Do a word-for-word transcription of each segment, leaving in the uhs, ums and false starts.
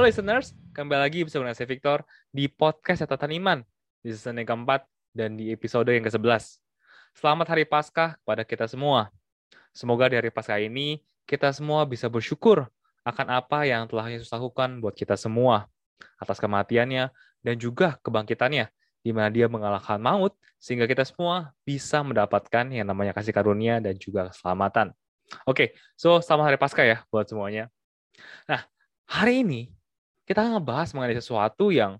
Halo listeners, kembali lagi bersama saya Victor di podcast Atatan Iman di season yang keempat dan di episode yang kesebelas. Selamat Hari Paskah kepada kita semua. Semoga di Hari Paskah ini kita semua bisa bersyukur akan apa yang telah Yesus lakukan buat kita semua atas kematiannya dan juga kebangkitannya, di mana dia mengalahkan maut sehingga kita semua bisa mendapatkan yang namanya kasih karunia dan juga keselamatan. Oke, okay, so selamat Hari Paskah ya buat semuanya. Nah, hari ini kita ngebahas mengenai sesuatu yang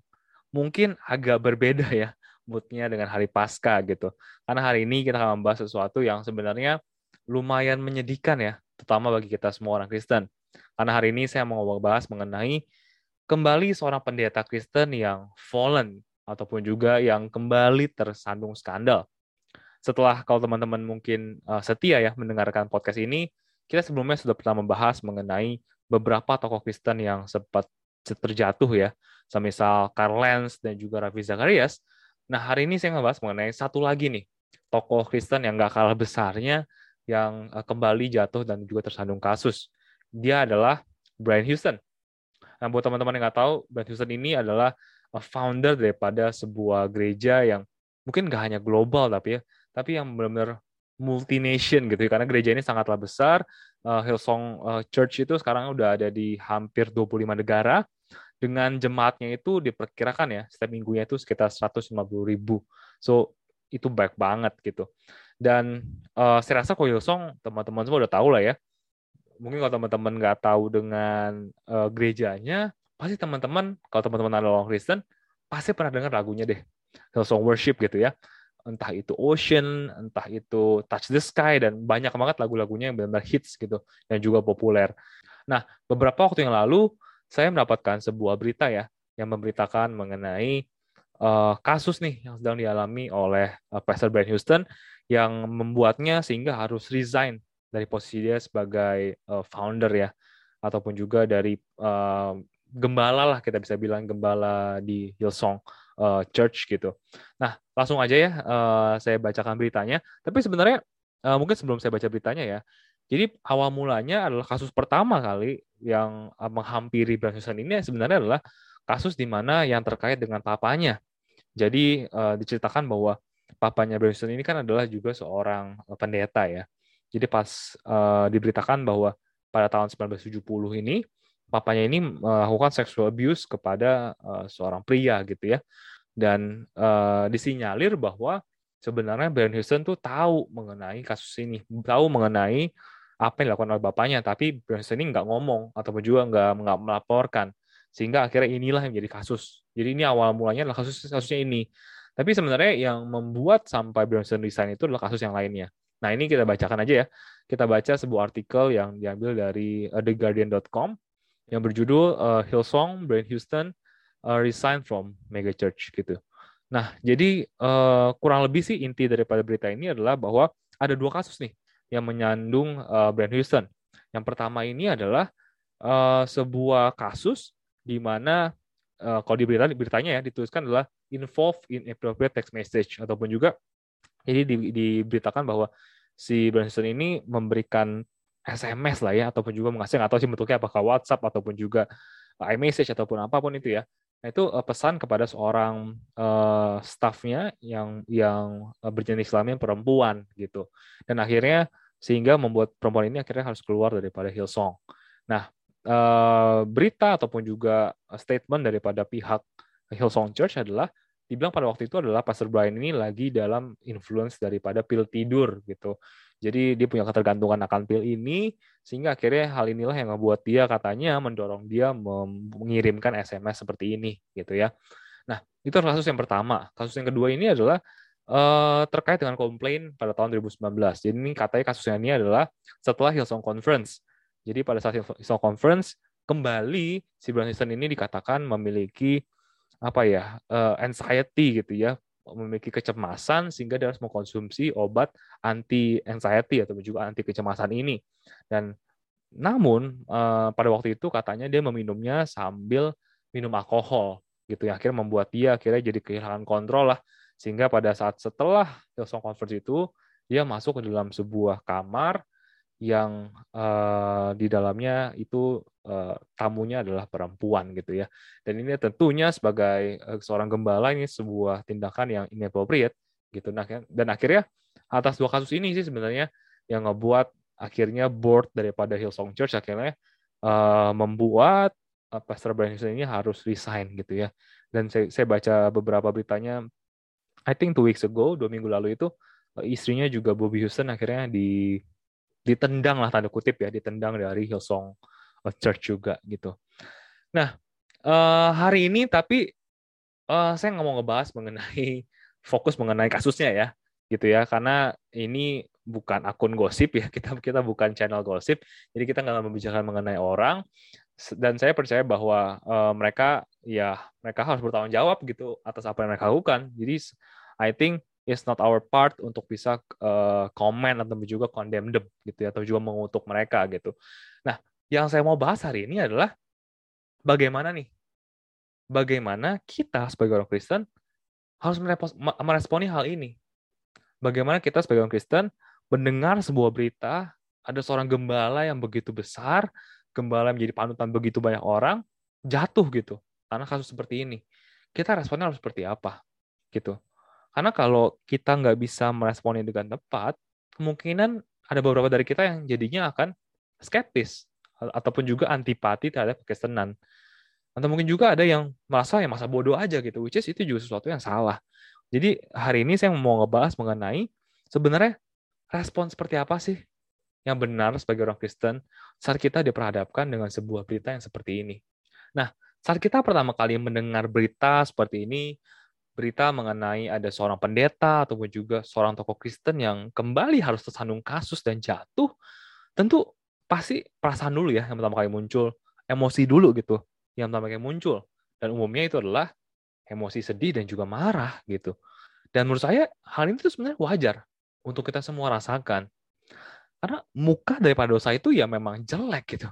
mungkin agak berbeda ya moodnya dengan Hari Paskah gitu. Karena hari ini kita akan membahas sesuatu yang sebenarnya lumayan menyedihkan ya, terutama bagi kita semua orang Kristen. Karena hari ini saya mau ngebahas mengenai kembali seorang pendeta Kristen yang fallen, ataupun juga yang kembali tersandung skandal. Setelah kalau teman-teman mungkin setia ya mendengarkan podcast ini, kita sebelumnya sudah pernah membahas mengenai beberapa tokoh Kristen yang sempat terjatuh ya, semisal Carl Lentz dan juga Ravi Zacharias. Nah, hari ini saya ngebahas mengenai satu lagi nih, tokoh Kristen yang gak kalah besarnya, yang kembali jatuh dan juga tersandung kasus. Dia adalah Brian Houston. Nah, buat teman-teman yang gak tahu, Brian Houston ini adalah founder daripada sebuah gereja yang mungkin gak hanya global tapi ya, tapi yang benar-benar multination gitu, karena gereja ini sangatlah besar. Uh, Hillsong uh, Church itu sekarang udah ada di hampir dua puluh lima negara, dengan jemaatnya itu diperkirakan ya setiap minggunya itu sekitar seratus lima puluh ribu, so itu banyak banget gitu. Dan uh, saya rasa kalau Hillsong teman-teman semua udah tahu lah ya, mungkin kalau teman-teman nggak tahu dengan uh, gerejanya, pasti teman-teman, kalau teman-teman adalah orang Kristen, pasti pernah dengar lagunya deh, Hillsong Worship gitu ya. Entah itu Ocean, entah itu Touch the Sky, dan banyak banget lagu-lagunya yang benar-benar hits gitu, dan juga populer. Nah, beberapa waktu yang lalu, saya mendapatkan sebuah berita ya, yang memberitakan mengenai uh, kasus nih, yang sedang dialami oleh uh, Pastor Brian Houston, yang membuatnya sehingga harus resign dari posisi dia sebagai uh, founder ya, ataupun juga dari uh, gembala lah, kita bisa bilang gembala di Hillsong uh, Church gitu. Nah, langsung aja ya uh, saya bacakan beritanya. Tapi sebenarnya uh, mungkin sebelum saya baca beritanya ya, jadi awal mulanya adalah kasus pertama kali yang menghampiri Brian Houston ini sebenarnya adalah kasus di mana yang terkait dengan papanya. Jadi uh, diceritakan bahwa papanya Brian Houston ini kan adalah juga seorang pendeta ya. Jadi pas uh, diberitakan bahwa pada tahun sembilan belas tujuh puluh ini papanya ini melakukan sexual abuse kepada uh, seorang pria gitu ya. Dan uh, disinyalir bahwa sebenarnya Brian Houston tuh tahu mengenai kasus ini, tahu mengenai apa yang dilakukan oleh bapaknya, tapi Brian Houston ini nggak ngomong ataupun juga nggak, nggak melaporkan. Sehingga akhirnya inilah yang menjadi kasus. Jadi ini awal mulanya adalah kasus kasusnya ini. Tapi sebenarnya yang membuat sampai Brian Houston resign itu adalah kasus yang lainnya. Nah, ini kita bacakan aja ya. Kita baca sebuah artikel yang diambil dari the guardian dot com yang berjudul uh, Hillsong Brian Houston uh, Resign from Megachurch gitu. Nah, jadi uh, kurang lebih sih inti daripada berita ini adalah bahwa ada dua kasus nih yang menyandung uh, Brian Houston. Yang pertama ini adalah uh, sebuah kasus di mana uh, kalau di berita beritanya ya dituliskan adalah involved in appropriate text message, ataupun juga jadi di, diberitakan bahwa si Brian Houston ini memberikan S M S lah ya, ataupun juga mengasih, nggak tahu sih bentuknya apakah WhatsApp ataupun juga iMessage ataupun apapun itu ya. Nah, itu pesan kepada seorang uh, staffnya yang yang berjenis kelamin perempuan gitu. Dan akhirnya sehingga membuat perempuan ini akhirnya harus keluar daripada Hillsong. Nah, uh, berita ataupun juga statement daripada pihak Hillsong Church adalah dibilang pada waktu itu adalah Pastor Brian ini lagi dalam influence daripada pil tidur gitu. Jadi dia punya ketergantungan akan pil ini, sehingga akhirnya hal inilah yang membuat dia katanya mendorong dia mengirimkan S M S seperti ini gitu ya. Nah, itu kasus yang pertama. Kasus yang kedua ini adalah uh, terkait dengan komplain pada tahun dua ribu sembilan belas. Jadi ini katanya kasusnya ini adalah setelah Hillsong Conference. Jadi pada saat Hillsong Conference, kembali si Brian Houston ini dikatakan memiliki apa ya, uh, anxiety gitu ya, memiliki kecemasan sehingga dia harus mengkonsumsi obat anti-anxiety atau juga anti-kecemasan ini. Dan namun eh, pada waktu itu katanya dia meminumnya sambil minum alkohol gitu ya, akhirnya membuat dia akhirnya jadi kehilangan kontrol lah, sehingga pada saat setelah Hillsong Conference itu dia masuk ke dalam sebuah kamar yang uh, di dalamnya itu uh, tamunya adalah perempuan gitu ya. Dan ini tentunya sebagai uh, seorang gembala ini sebuah tindakan yang inappropriate gitu. Nah, dan akhirnya atas dua kasus ini sih sebenarnya yang ngebuat akhirnya board daripada Hillsong Church akhirnya uh, membuat uh, Pastor Brian Houston ini harus resign gitu ya. Dan saya, saya baca beberapa beritanya, I think two weeks ago, dua minggu lalu itu uh, istrinya juga Bobbie Houston akhirnya di ditendang lah tanda kutip ya, ditendang dari Hillsong Church juga gitu. Nah, hari ini tapi saya nggak mau ngebahas mengenai fokus mengenai kasusnya ya, gitu ya, karena ini bukan akun gosip ya, kita kita bukan channel gosip, jadi kita nggak membicarakan mengenai orang. Dan saya percaya bahwa mereka ya mereka harus bertanggung jawab gitu atas apa yang mereka lakukan. Jadi I think it's not our part untuk bisa komen uh, atau juga condemn them gitu ya, atau juga mengutuk mereka gitu. Nah, yang saya mau bahas hari ini adalah bagaimana nih, bagaimana kita sebagai orang Kristen harus meresponi hal ini. Bagaimana kita sebagai orang Kristen mendengar sebuah berita ada seorang gembala yang begitu besar, gembala yang menjadi panutan begitu banyak orang jatuh gitu karena kasus seperti ini. Kita responnya harus seperti apa gitu? Karena kalau kita nggak bisa meresponnya dengan tepat, kemungkinan ada beberapa dari kita yang jadinya akan skeptis, ataupun juga antipati terhadap kekristenan. Atau mungkin juga ada yang merasa ya masa bodoh aja gitu, which is itu juga sesuatu yang salah. Jadi hari ini saya mau ngebahas mengenai sebenarnya respon seperti apa sih yang benar sebagai orang Kristen saat kita diperhadapkan dengan sebuah berita yang seperti ini. Nah, saat kita pertama kali mendengar berita seperti ini, berita mengenai ada seorang pendeta ataupun juga seorang tokoh Kristen yang kembali harus tersandung kasus dan jatuh, tentu pasti perasaan dulu ya yang pertama kali muncul, emosi dulu gitu yang pertama kali muncul, dan umumnya itu adalah emosi sedih dan juga marah gitu. Dan menurut saya hal ini tuh sebenarnya wajar untuk kita semua rasakan, karena muka daripada dosa itu ya memang jelek gitu,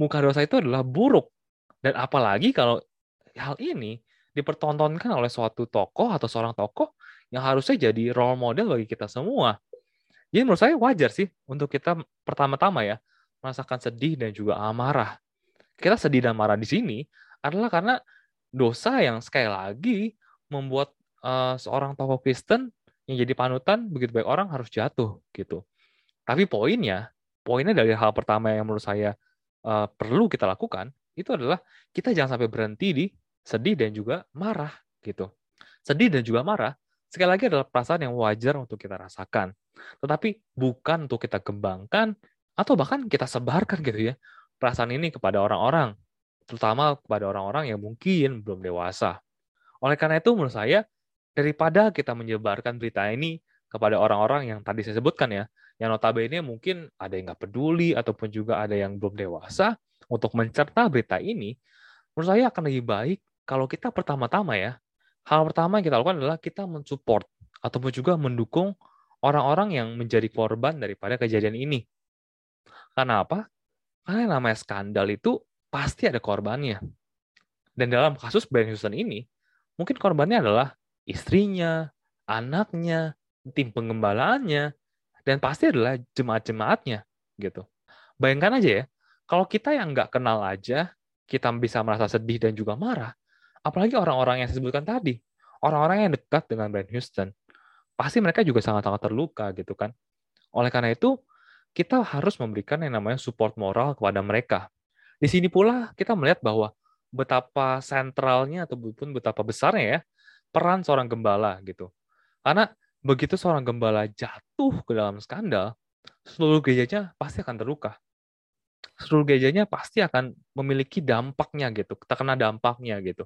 muka dosa itu adalah buruk, dan apalagi kalau hal ini dipertontonkan oleh suatu tokoh atau seorang tokoh yang harusnya jadi role model bagi kita semua. Jadi menurut saya wajar sih untuk kita pertama-tama ya merasakan sedih dan juga amarah. Kita sedih dan marah di sini adalah karena dosa yang sekali lagi membuat uh, seorang tokoh Kristen yang jadi panutan begitu banyak orang harus jatuh gitu. Tapi poinnya, poinnya dari hal pertama yang menurut saya uh, perlu kita lakukan itu adalah kita jangan sampai berhenti di sedih dan juga marah gitu. Sedih dan juga marah sekali lagi adalah perasaan yang wajar untuk kita rasakan, tetapi bukan untuk kita kembangkan atau bahkan kita sebarkan gitu ya perasaan ini kepada orang-orang, terutama kepada orang-orang yang mungkin belum dewasa. Oleh karena itu menurut saya daripada kita menyebarkan berita ini kepada orang-orang yang tadi saya sebutkan ya, yang notabene mungkin ada yang nggak peduli ataupun juga ada yang belum dewasa untuk mencerna berita ini, menurut saya akan lebih baik kalau kita pertama-tama ya, hal pertama yang kita lakukan adalah kita mensupport ataupun juga mendukung orang-orang yang menjadi korban daripada kejadian ini. Karena apa? Karena yang namanya skandal itu pasti ada korbannya. Dan dalam kasus Brian Houston ini, mungkin korbannya adalah istrinya, anaknya, tim penggembalaannya, dan pasti adalah jemaat-jemaatnya gitu. Bayangkan aja ya, kalau kita yang nggak kenal aja, kita bisa merasa sedih dan juga marah, apalagi orang-orang yang saya sebutkan tadi, orang-orang yang dekat dengan Brian Houston, pasti mereka juga sangat-sangat terluka gitu kan. Oleh karena itu, kita harus memberikan yang namanya support moral kepada mereka. Di sini pula kita melihat bahwa betapa sentralnya ataupun betapa besarnya ya peran seorang gembala gitu. Karena begitu seorang gembala jatuh ke dalam skandal, seluruh gerejanya pasti akan terluka. Seluruh gerejanya pasti akan memiliki dampaknya gitu, kita kena dampaknya gitu.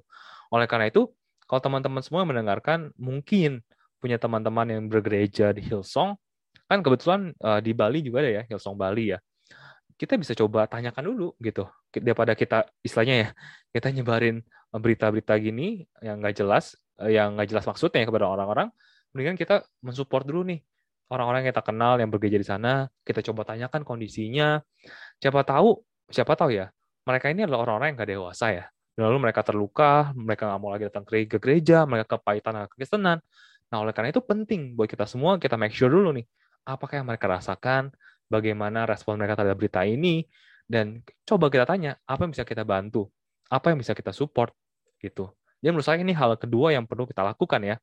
Oleh karena itu, kalau teman-teman semua yang mendengarkan mungkin punya teman-teman yang bergereja di Hillsong, kan kebetulan uh, di Bali juga ada ya, Hillsong Bali ya. Kita bisa coba tanyakan dulu gitu, daripada kita istilahnya ya, kita nyebarin berita-berita gini yang nggak jelas, yang nggak jelas maksudnya ya, kepada orang-orang. Mendingan kita mensupport dulu nih orang-orang yang kita kenal yang bergereja di sana, kita coba tanyakan kondisinya. Siapa tahu, siapa tahu ya, mereka ini adalah orang-orang yang nggak dewasa ya. Lalu mereka terluka, mereka nggak mau lagi datang ke gereja, mereka kepahitan akan kekristenan. Nah, oleh karena itu penting buat kita semua, kita make sure dulu nih, apakah yang mereka rasakan bagaimana respon mereka terhadap berita ini, dan coba kita tanya, apa yang bisa kita bantu? Apa yang bisa kita support? Gitu. Jadi menurut saya ini hal kedua yang perlu kita lakukan ya.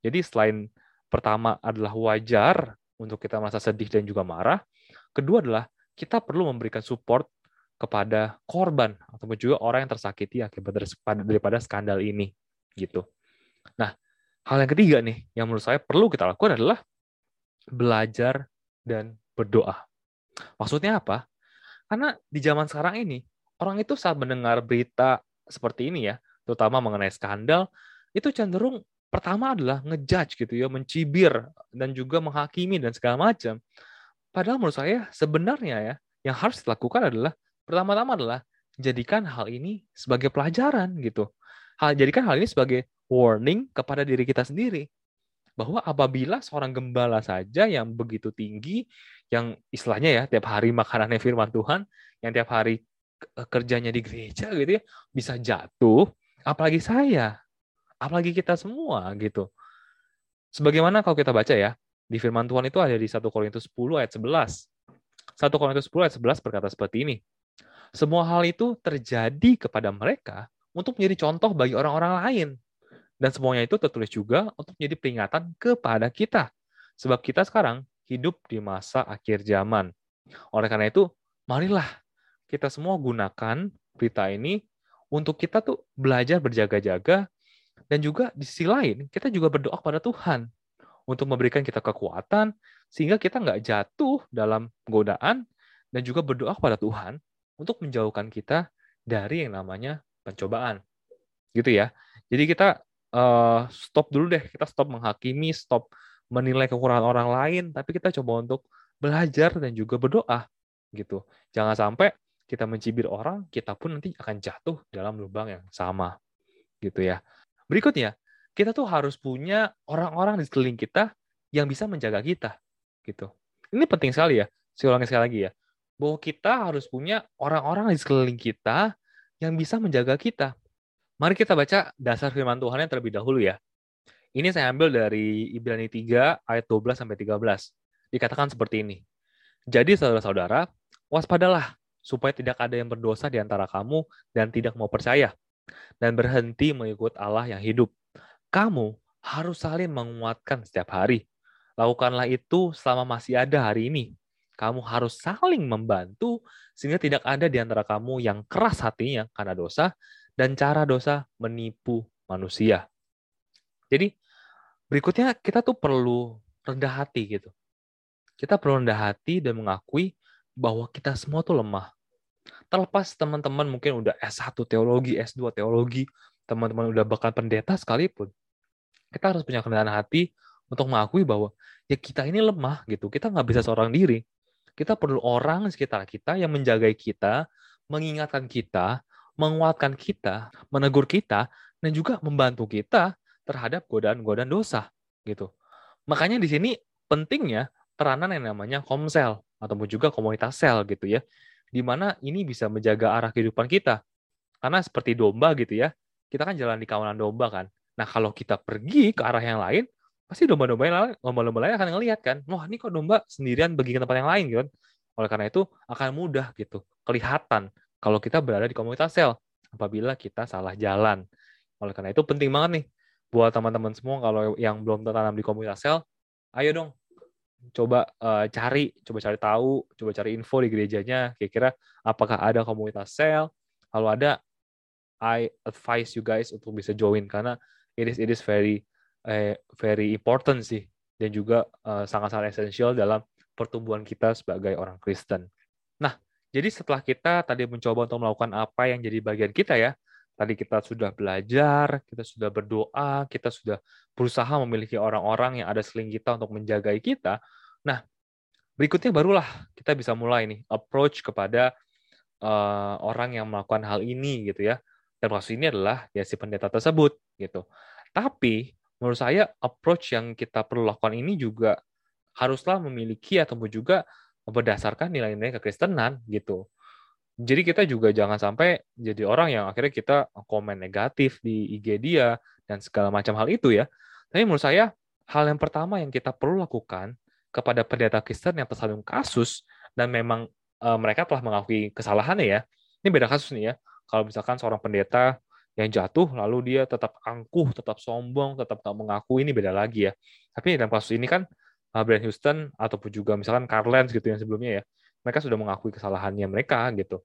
Jadi selain pertama adalah wajar untuk kita merasa sedih dan juga marah, kedua adalah kita perlu memberikan support kepada korban atau juga orang yang tersakiti akibat daripada skandal ini. Gitu. Nah, hal yang ketiga nih, yang menurut saya perlu kita lakukan adalah belajar dan berdoa. Maksudnya apa? Karena di zaman sekarang ini, orang itu saat mendengar berita seperti ini ya, terutama mengenai skandal, itu cenderung pertama adalah ngejudge gitu ya, mencibir dan juga menghakimi dan segala macam. Padahal menurut saya sebenarnya ya, yang harus dilakukan adalah pertama-tama adalah jadikan hal ini sebagai pelajaran gitu. Hal jadikan hal ini sebagai warning kepada diri kita sendiri, bahwa apabila seorang gembala saja yang begitu tinggi, yang istilahnya ya tiap hari makanannya firman Tuhan, yang tiap hari kerjanya di gereja gitu ya, bisa jatuh, apalagi saya, apalagi kita semua gitu. Sebagaimana kalau kita baca ya, di firman Tuhan itu ada di satu Korintus sepuluh ayat sebelas. satu Korintus sepuluh ayat sebelas berkata seperti ini, semua hal itu terjadi kepada mereka untuk menjadi contoh bagi orang-orang lain. Dan semuanya itu tertulis juga untuk menjadi peringatan kepada kita. Sebab kita sekarang hidup di masa akhir zaman. Oleh karena itu, marilah kita semua gunakan berita ini untuk kita tuh belajar berjaga-jaga. Dan juga di sisi lain, kita juga berdoa kepada Tuhan untuk memberikan kita kekuatan, sehingga kita nggak jatuh dalam godaan, dan juga berdoa kepada Tuhan untuk menjauhkan kita dari yang namanya pencobaan. Gitu ya. Jadi kita Uh, stop dulu deh, kita stop menghakimi, stop menilai kekurangan orang lain, tapi kita coba untuk belajar dan juga berdoa gitu. Jangan sampai kita mencibir orang, kita pun nanti akan jatuh dalam lubang yang sama gitu ya. Berikutnya, kita tuh harus punya orang-orang di sekeliling kita yang bisa menjaga kita gitu. Ini penting sekali ya, saya ulangi sekali lagi ya, bahwa kita harus punya orang-orang di sekeliling kita yang bisa menjaga kita. Mari kita baca dasar firman Tuhan yang terlebih dahulu ya. Ini saya ambil dari Ibrani tiga ayat dua belas sampai tiga belas. Dikatakan seperti ini. Jadi saudara-saudara, waspadalah supaya tidak ada yang berdosa di antara kamu dan tidak mau percaya dan berhenti mengikut Allah yang hidup. Kamu harus saling menguatkan setiap hari. Lakukanlah itu selama masih ada hari ini. Kamu harus saling membantu sehingga tidak ada di antara kamu yang keras hatinya karena dosa dan cara dosa menipu manusia. Jadi, berikutnya kita tuh perlu rendah hati gitu. Kita perlu rendah hati dan mengakui bahwa kita semua tuh lemah. Terlepas teman-teman mungkin udah S satu teologi, S dua teologi, teman-teman udah bahkan pendeta sekalipun, kita harus punya kerendahan hati untuk mengakui bahwa ya kita ini lemah gitu. Kita nggak bisa seorang diri. Kita perlu orang di sekitar kita yang menjaga kita, mengingatkan kita, menguatkan kita, menegur kita, dan juga membantu kita terhadap godaan-godaan dosa, gitu. Makanya di sini pentingnya peranan yang namanya komsel ataupun juga komunitas sel, gitu ya, di mana ini bisa menjaga arah kehidupan kita. Karena seperti domba, gitu ya, kita kan jalan di kawanan domba kan. Nah kalau kita pergi ke arah yang lain, pasti domba-domba yang lain, domba-domba lain akan ngelihat kan, wah ini kok domba sendirian pergi ke tempat yang lain, gitu. Oleh karena itu akan mudah, gitu, kelihatan kalau kita berada di komunitas sel, apabila kita salah jalan. Oleh karena itu penting banget nih, buat teman-teman semua kalau yang belum tertanam di komunitas sel, ayo dong, coba uh, cari, coba cari tahu, coba cari info di gerejanya, kira-kira apakah ada komunitas sel, kalau ada, I advise you guys untuk bisa join, karena it is, it is very, eh, very important sih, dan juga uh, sangat-sangat esensial dalam pertumbuhan kita sebagai orang Kristen. Nah, jadi setelah kita tadi mencoba untuk melakukan apa yang jadi bagian kita ya, tadi kita sudah belajar, kita sudah berdoa, kita sudah berusaha memiliki orang-orang yang ada seling kita untuk menjagai kita. Nah, berikutnya barulah kita bisa mulai nih, approach kepada uh, orang yang melakukan hal ini gitu ya. Dan maksud ini adalah ya si pendeta tersebut gitu. Tapi menurut saya approach yang kita perlu lakukan ini juga haruslah memiliki atau juga berdasarkan nilai-nilai kekristenan gitu. Jadi kita juga jangan sampai jadi orang yang akhirnya kita komen negatif di I G dia dan segala macam hal itu ya. Tapi menurut saya hal yang pertama yang kita perlu lakukan kepada pendeta Kristen yang tersandung kasus dan memang uh, mereka telah mengakui kesalahannya ya. Ini beda kasus nih ya. Kalau misalkan seorang pendeta yang jatuh lalu dia tetap angkuh, tetap sombong, tetap tak mengakui, ini beda lagi ya. Tapi dalam kasus ini kan Brian Houston ataupun juga misalkan Carl Lentz gitu yang sebelumnya ya, mereka sudah mengakui kesalahannya mereka gitu.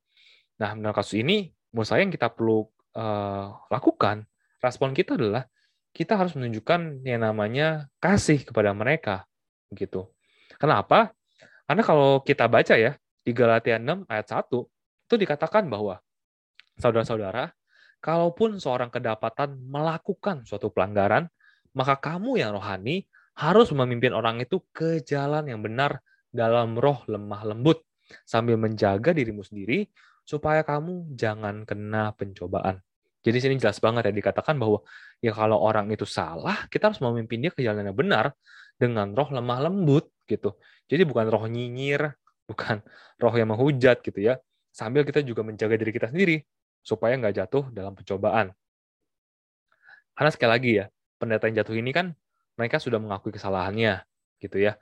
Nah dalam kasus ini menurut saya yang kita perlu uh, lakukan, respon kita adalah kita harus menunjukkan yang namanya kasih kepada mereka gitu. Kenapa? Karena kalau kita baca ya di Galatia enam ayat satu itu dikatakan bahwa saudara-saudara, kalaupun seorang kedapatan melakukan suatu pelanggaran, maka kamu yang rohani harus memimpin orang itu ke jalan yang benar dalam roh lemah lembut, sambil menjaga dirimu sendiri, supaya kamu jangan kena pencobaan. Jadi sini jelas banget ya, dikatakan bahwa ya kalau orang itu salah, kita harus memimpin dia ke jalan yang benar dengan roh lemah lembut gitu. Jadi bukan roh nyinyir, bukan roh yang menghujat gitu ya, sambil kita juga menjaga diri kita sendiri, supaya nggak jatuh dalam pencobaan. Karena sekali lagi ya, pendeta yang jatuh ini kan, mereka sudah mengakui kesalahannya, gitu ya.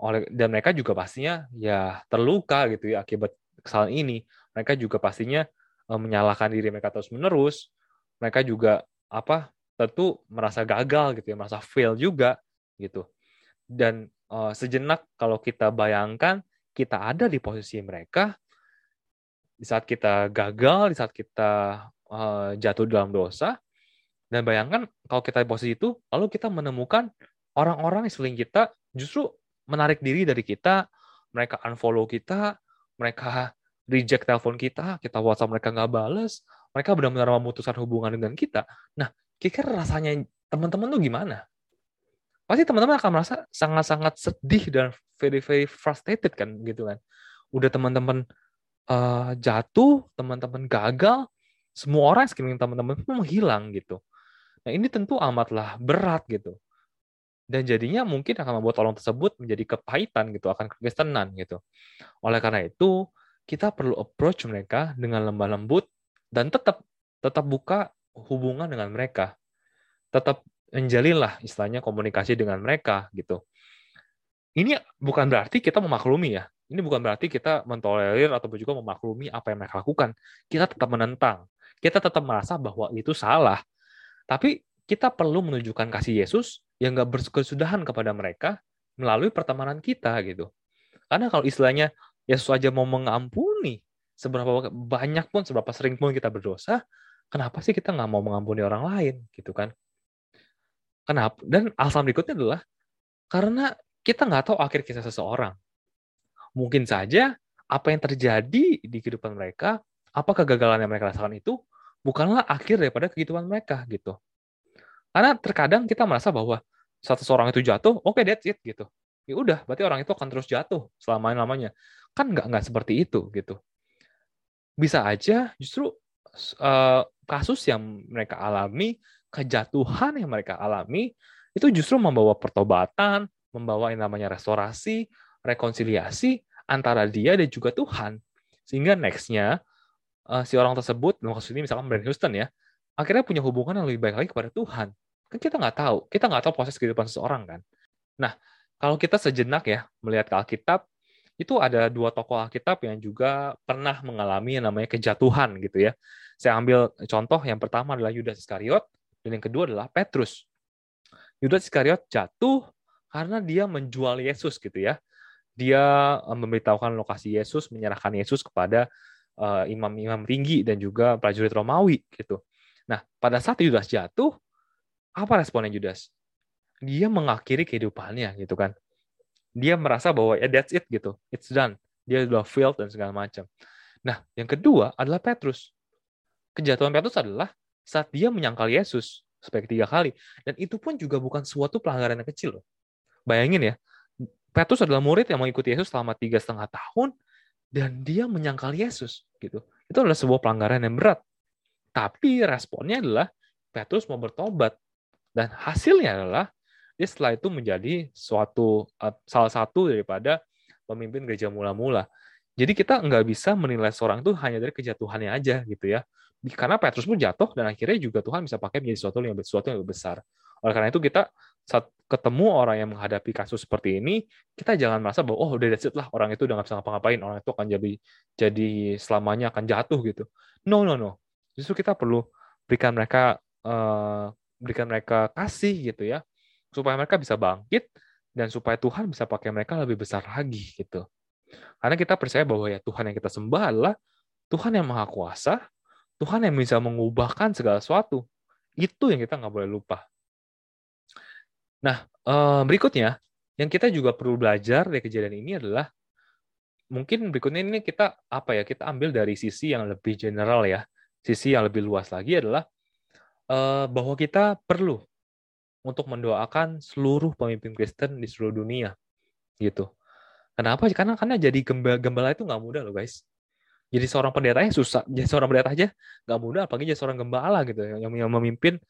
Oleh, dan mereka juga pastinya ya terluka gitu ya akibat kesalahan ini. Mereka juga pastinya e, menyalahkan diri mereka terus-menerus. Mereka juga apa? Tentu merasa gagal gitu ya, merasa fail juga gitu. Dan e, sejenak kalau kita bayangkan kita ada di posisi mereka di saat kita gagal, di saat kita e, jatuh dalam dosa. Dan bayangkan kalau kita di posisi itu, lalu kita menemukan orang-orang di sekeliling kita justru menarik diri dari kita, mereka unfollow kita, mereka reject telepon kita, kita WhatsApp mereka nggak balas, mereka benar-benar memutuskan hubungan dengan kita. Nah, kira-kira rasanya teman-teman tuh gimana? Pasti teman-teman akan merasa sangat-sangat sedih dan very very frustrated kan, gitu kan. Udah teman-teman uh, jatuh, teman-teman gagal, semua orang sekeliling teman-teman pun menghilang gitu. Nah ini tentu amatlah berat gitu. Dan jadinya mungkin akan membuat orang tersebut menjadi kepahitan gitu, akan kekristenan gitu. Oleh karena itu, kita perlu approach mereka dengan lemah lembut dan tetap tetap buka hubungan dengan mereka. Tetap menjalinlah istilahnya komunikasi dengan mereka gitu. Ini bukan berarti kita memaklumi ya. Ini bukan berarti kita mentolerir atau juga memaklumi apa yang mereka lakukan. Kita tetap menentang. Kita tetap merasa bahwa itu salah. Tapi kita perlu menunjukkan kasih Yesus yang nggak berkesudahan kepada mereka melalui pertemanan kita gitu. Karena kalau istilahnya Yesus aja mau mengampuni seberapa banyak pun, seberapa sering pun kita berdosa, kenapa sih kita nggak mau mengampuni orang lain gitu kan? Kenapa? Dan alasan berikutnya adalah karena kita nggak tahu akhir kisah seseorang. Mungkin saja apa yang terjadi di kehidupan mereka, apa kegagalan yang mereka rasakan itu bukanlah akhir daripada kehidupan mereka gitu. Karena terkadang kita merasa bahwa satu seorang itu jatuh, oke okay, that's it gitu. Ya udah, berarti orang itu akan terus jatuh selama-lamanya. Kan nggak nggak seperti itu gitu. Bisa aja justru uh, kasus yang mereka alami, kejatuhan yang mereka alami itu justru membawa pertobatan, membawa yang namanya restorasi, rekonsiliasi antara dia dan juga Tuhan. Sehingga next-nya si orang tersebut, dalam kasus ini misalkan Brian Houston ya, akhirnya punya hubungan yang lebih baik lagi kepada Tuhan. Kan kita nggak tahu, kita nggak tahu proses kehidupan seseorang kan. Nah, kalau kita sejenak ya melihat ke Alkitab, itu ada dua tokoh Alkitab yang juga pernah mengalami yang namanya kejatuhan gitu ya. Saya ambil contoh yang pertama adalah Yudas Iskariot dan yang kedua adalah Petrus. Yudas Iskariot jatuh karena dia menjual Yesus gitu ya. Dia memberitahukan lokasi Yesus, menyerahkan Yesus kepada Uh, imam-imam tinggi dan juga prajurit Romawi gitu. Nah, pada saat Yudas jatuh, apa responnya Yudas? Dia mengakhiri kehidupannya gitu kan. Dia merasa bahwa ya that's it gitu, it's done. Dia sudah failed dan segala macam. Nah, yang kedua adalah Petrus. Kejatuhan Petrus adalah saat dia menyangkal Yesus sebanyak tiga kali, dan itu pun juga bukan suatu pelanggaran yang kecil loh. Bayangin ya, Petrus adalah murid yang mengikuti Yesus selama tiga setengah tahun. Dan dia menyangkal Yesus gitu. Itu adalah sebuah pelanggaran yang berat. Tapi responnya adalah Petrus mau bertobat. Dan hasilnya adalah dia setelah itu menjadi suatu salah satu daripada pemimpin gereja mula-mula. Jadi kita nggak bisa menilai seorang itu hanya dari kejatuhannya aja gitu ya. Karena Petrus pun jatuh dan akhirnya juga Tuhan bisa pakai menjadi suatu yang, suatu yang besar. Oleh karena itu kita saat ketemu orang yang menghadapi kasus seperti ini, kita jangan merasa bahwa oh udah that's it lah, orang itu udah nggak bisa ngapa-ngapain, orang itu akan jadi jadi selamanya akan jatuh gitu. No no no. Justru kita perlu berikan mereka eh, berikan mereka kasih gitu ya, supaya mereka bisa bangkit dan supaya Tuhan bisa pakai mereka lebih besar lagi gitu. Karena kita percaya bahwa ya Tuhan yang kita sembah adalah Tuhan yang Maha Kuasa, Tuhan yang bisa mengubahkan segala sesuatu. Itu yang kita nggak boleh lupa. Nah, berikutnya, yang kita juga perlu belajar dari kejadian ini adalah, mungkin berikutnya ini kita apa ya kita ambil dari sisi yang lebih general ya, sisi yang lebih luas lagi adalah, bahwa kita perlu untuk mendoakan seluruh pemimpin Kristen di seluruh dunia. Gitu. Kenapa? Karena, karena jadi gembala itu nggak mudah loh guys. Jadi seorang pendetanya susah. Jadi seorang pendeta aja nggak mudah, apalagi jadi seorang gembala gitu, yang, yang memimpin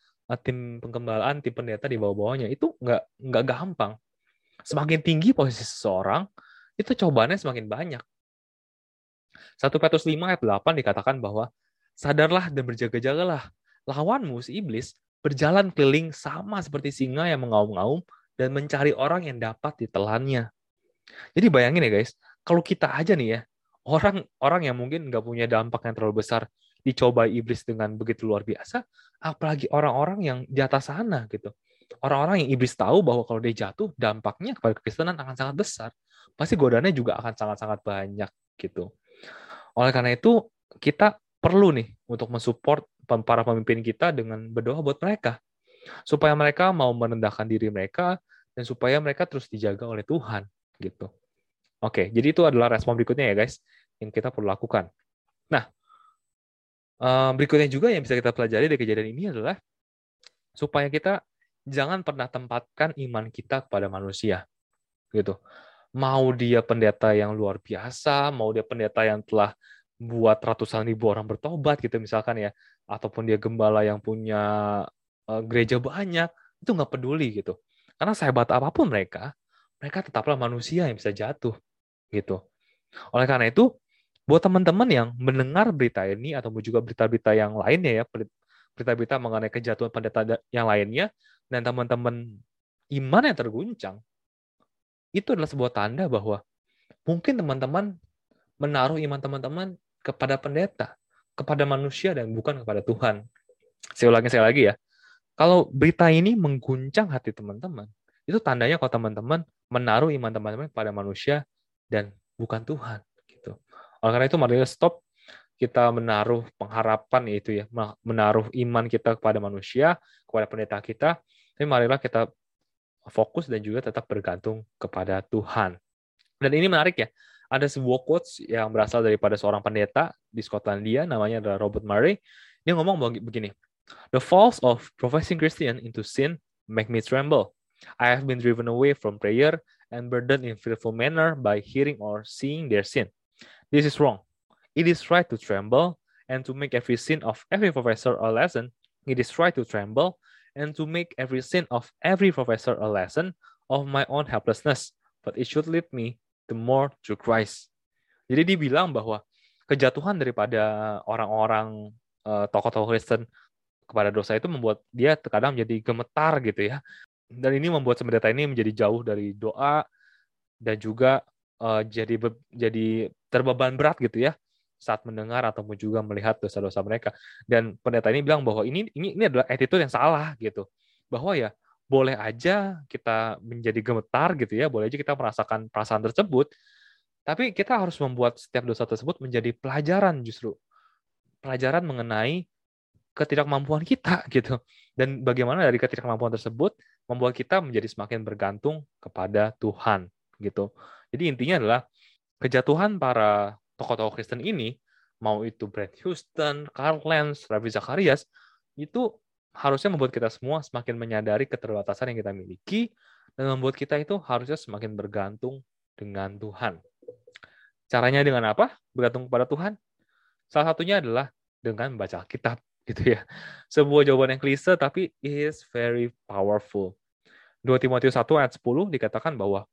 tim penggembalaan, tim pendeta di bawah-bawahnya itu nggak nggak gampang. Semakin tinggi posisi seseorang, itu cobaannya semakin banyak. satu Petrus lima ayat delapan dikatakan bahwa sadarlah dan berjaga-jagalah. Lawanmu si iblis berjalan keliling sama seperti singa yang mengaum-ngaum dan mencari orang yang dapat ditelannya. Jadi bayangin ya guys, kalau kita aja nih ya, orang orang yang mungkin nggak punya dampak yang terlalu besar dicobai iblis dengan begitu luar biasa, apalagi orang-orang yang di atas sana gitu. Orang-orang yang iblis tahu bahwa kalau dia jatuh, dampaknya kepada kekristenan akan sangat besar. Pasti godaannya juga akan sangat-sangat banyak gitu. Oleh karena itu, kita perlu nih untuk mensupport para pemimpin kita dengan berdoa buat mereka. Supaya mereka mau merendahkan diri mereka, dan supaya mereka terus dijaga oleh Tuhan gitu. Oke, jadi itu adalah respon berikutnya ya guys, yang kita perlu lakukan. Nah, berikutnya juga yang bisa kita pelajari dari kejadian ini adalah supaya kita jangan pernah tempatkan iman kita kepada manusia, gitu. Mau dia pendeta yang luar biasa, mau dia pendeta yang telah buat ratusan ribu orang bertobat, gitu misalkan ya, ataupun dia gembala yang punya gereja banyak, itu nggak peduli gitu. Karena sehebat apapun mereka, mereka tetaplah manusia yang bisa jatuh, gitu. Oleh karena itu, buat teman-teman yang mendengar berita ini atau juga berita-berita yang lainnya ya, berita-berita mengenai kejatuhan pendeta yang lainnya, dan teman-teman iman yang terguncang, itu adalah sebuah tanda bahwa mungkin teman-teman menaruh iman teman-teman kepada pendeta, kepada manusia, dan bukan kepada Tuhan. Saya ulangi sekali lagi ya, kalau berita ini mengguncang hati teman-teman, itu tandanya kalau teman-teman menaruh iman teman-teman kepada manusia dan bukan Tuhan. Oleh karena itu, marilah stop kita menaruh pengharapan itu ya, menaruh iman kita kepada manusia, kepada pendeta kita, tapi marilah kita fokus dan juga tetap bergantung kepada Tuhan. Dan ini menarik ya, ada sebuah quotes yang berasal daripada seorang pendeta di Skotlandia, namanya adalah Robert Murray. Dia ngomong begini, "The falls of professing Christian into sin make me tremble. I have been driven away from prayer and burdened in fearful manner by hearing or seeing their sin. This is wrong. It is right to tremble and to make every sin of every professor a lesson. It is right to tremble and to make every sin of every professor a lesson of my own helplessness, but it should lead me the more to Christ." Jadi dibilang bahwa kejatuhan daripada orang-orang uh, tokoh-tokoh Kristen kepada dosa itu membuat dia terkadang menjadi gemetar gitu ya. Dan ini membuat pendeta ini menjadi jauh dari doa dan juga uh, jadi be- jadi terbeban berat gitu ya saat mendengar ataupun juga melihat dosa-dosa mereka. Dan pendeta ini bilang bahwa ini ini ini adalah attitude yang salah gitu. Bahwa ya boleh aja kita menjadi gemetar gitu ya, boleh aja kita merasakan perasaan tersebut, tapi kita harus membuat setiap dosa tersebut menjadi pelajaran justru. Pelajaran mengenai ketidakmampuan kita gitu. Dan bagaimana dari ketidakmampuan tersebut membuat kita menjadi semakin bergantung kepada Tuhan gitu. Jadi intinya adalah kejatuhan para tokoh-tokoh Kristen ini, mau itu Brian Houston, Carl Lentz, Ravi Zacharias, itu harusnya membuat kita semua semakin menyadari keterbatasan yang kita miliki, dan membuat kita itu harusnya semakin bergantung dengan Tuhan. Caranya dengan apa? Bergantung kepada Tuhan. Salah satunya adalah dengan membaca Alkitab, gitu ya. Sebuah jawaban yang klise, tapi it is very powerful. dua Timotius satu ayat sepuluh dikatakan bahwa,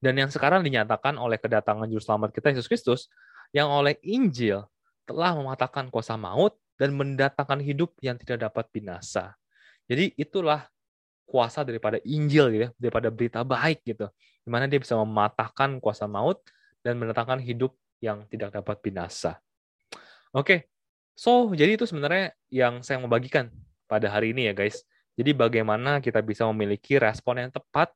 dan yang sekarang dinyatakan oleh kedatangan Juru Selamat kita, Yesus Kristus, yang oleh Injil telah mematahkan kuasa maut dan mendatangkan hidup yang tidak dapat binasa. Jadi itulah kuasa daripada Injil gitu ya, daripada berita baik gitu. Di mana dia bisa mematahkan kuasa maut dan mendatangkan hidup yang tidak dapat binasa. Oke. So, jadi itu sebenarnya yang saya mau bagikan pada hari ini ya, guys. Jadi bagaimana kita bisa memiliki respon yang tepat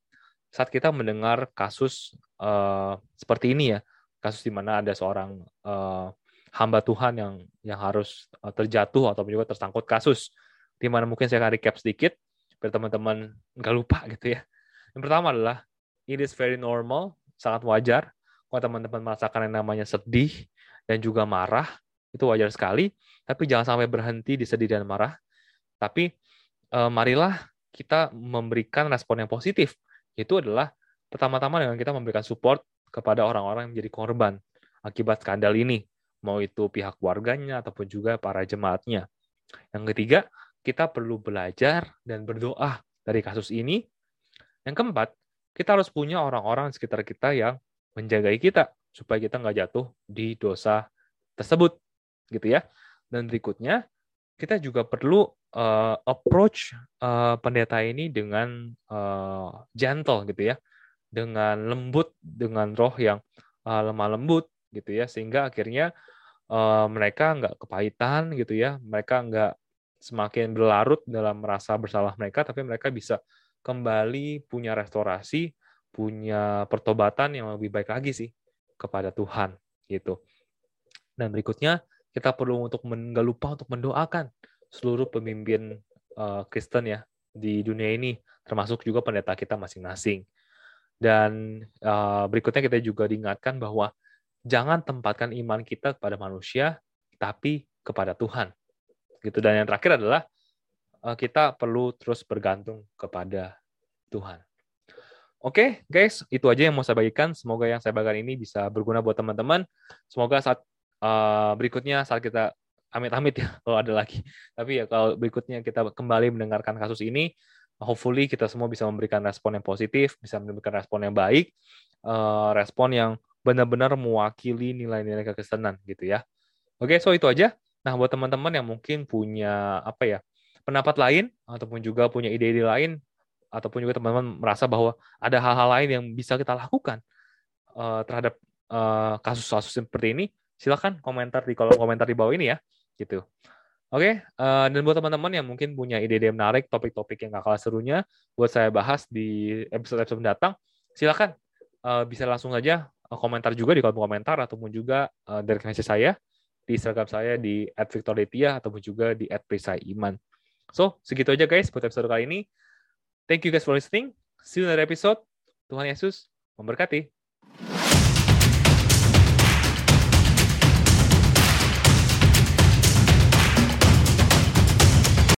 saat kita mendengar kasus uh, seperti ini ya. Kasus di mana ada seorang uh, hamba Tuhan yang yang harus uh, terjatuh atau juga tersangkut kasus. Di mana mungkin saya akan recap sedikit biar teman-teman nggak lupa gitu ya. Yang pertama adalah it is very normal, sangat wajar kalau teman-teman merasakan yang namanya sedih dan juga marah, itu wajar sekali. Tapi jangan sampai berhenti di sedih dan marah. Tapi eh, marilah kita memberikan respon yang positif. Itu adalah pertama-tama dengan kita memberikan support kepada orang-orang yang menjadi korban akibat skandal ini, mau itu pihak keluarganya ataupun juga para jemaatnya. Yang ketiga, kita perlu belajar dan berdoa dari kasus ini. Yang keempat, kita harus punya orang-orang di sekitar kita yang menjagai kita supaya kita nggak jatuh di dosa tersebut, gitu ya. Dan berikutnya, kita juga perlu uh, approach uh, pendeta ini dengan uh, gentle, gitu ya, dengan lembut, dengan roh yang uh, lemah lembut, gitu ya, sehingga akhirnya uh, mereka nggak kepahitan, gitu ya, mereka nggak semakin berlarut dalam rasa bersalah mereka, tapi mereka bisa kembali punya restorasi, punya pertobatan yang lebih baik lagi sih kepada Tuhan, gitu. Dan berikutnya, kita perlu untuk men- nggak lupa untuk mendoakan seluruh pemimpin uh, Kristen ya di dunia ini, termasuk juga pendeta kita masing-masing. Dan uh, berikutnya kita juga diingatkan bahwa jangan tempatkan iman kita kepada manusia, tapi kepada Tuhan. Gitu. Dan yang terakhir adalah kita perlu terus bergantung kepada Tuhan. Oke, okay, guys, itu aja yang mau saya bagikan. Semoga yang saya bagikan ini bisa berguna buat teman-teman. Semoga saat uh, berikutnya saat kita amit-amit ya kalau ada lagi. Tapi ya kalau berikutnya kita kembali mendengarkan kasus ini, hopefully kita semua bisa memberikan respon yang positif, bisa memberikan respon yang baik, uh, respon yang benar-benar mewakili nilai-nilai kekristenan gitu ya. Oke, okay, so itu aja. Nah, buat teman-teman yang mungkin punya apa ya pendapat lain, ataupun juga punya ide-ide lain, ataupun juga teman-teman merasa bahwa ada hal-hal lain yang bisa kita lakukan uh, terhadap uh, kasus-kasus seperti ini, silakan komentar di kolom komentar di bawah ini ya, gitu. Oke, okay? uh, dan buat teman-teman yang mungkin punya ide-ide menarik, topik-topik yang gak kalah serunya, buat saya bahas di episode-episode mendatang, silakan uh, bisa langsung saja komentar juga di kolom komentar, ataupun juga uh, dari message saya, di Instagram saya di at victor detia, ataupun juga di at prisai iman. So, segitu aja guys buat episode kali ini. Thank you guys for listening. See you in another episode. Tuhan Yesus memberkati.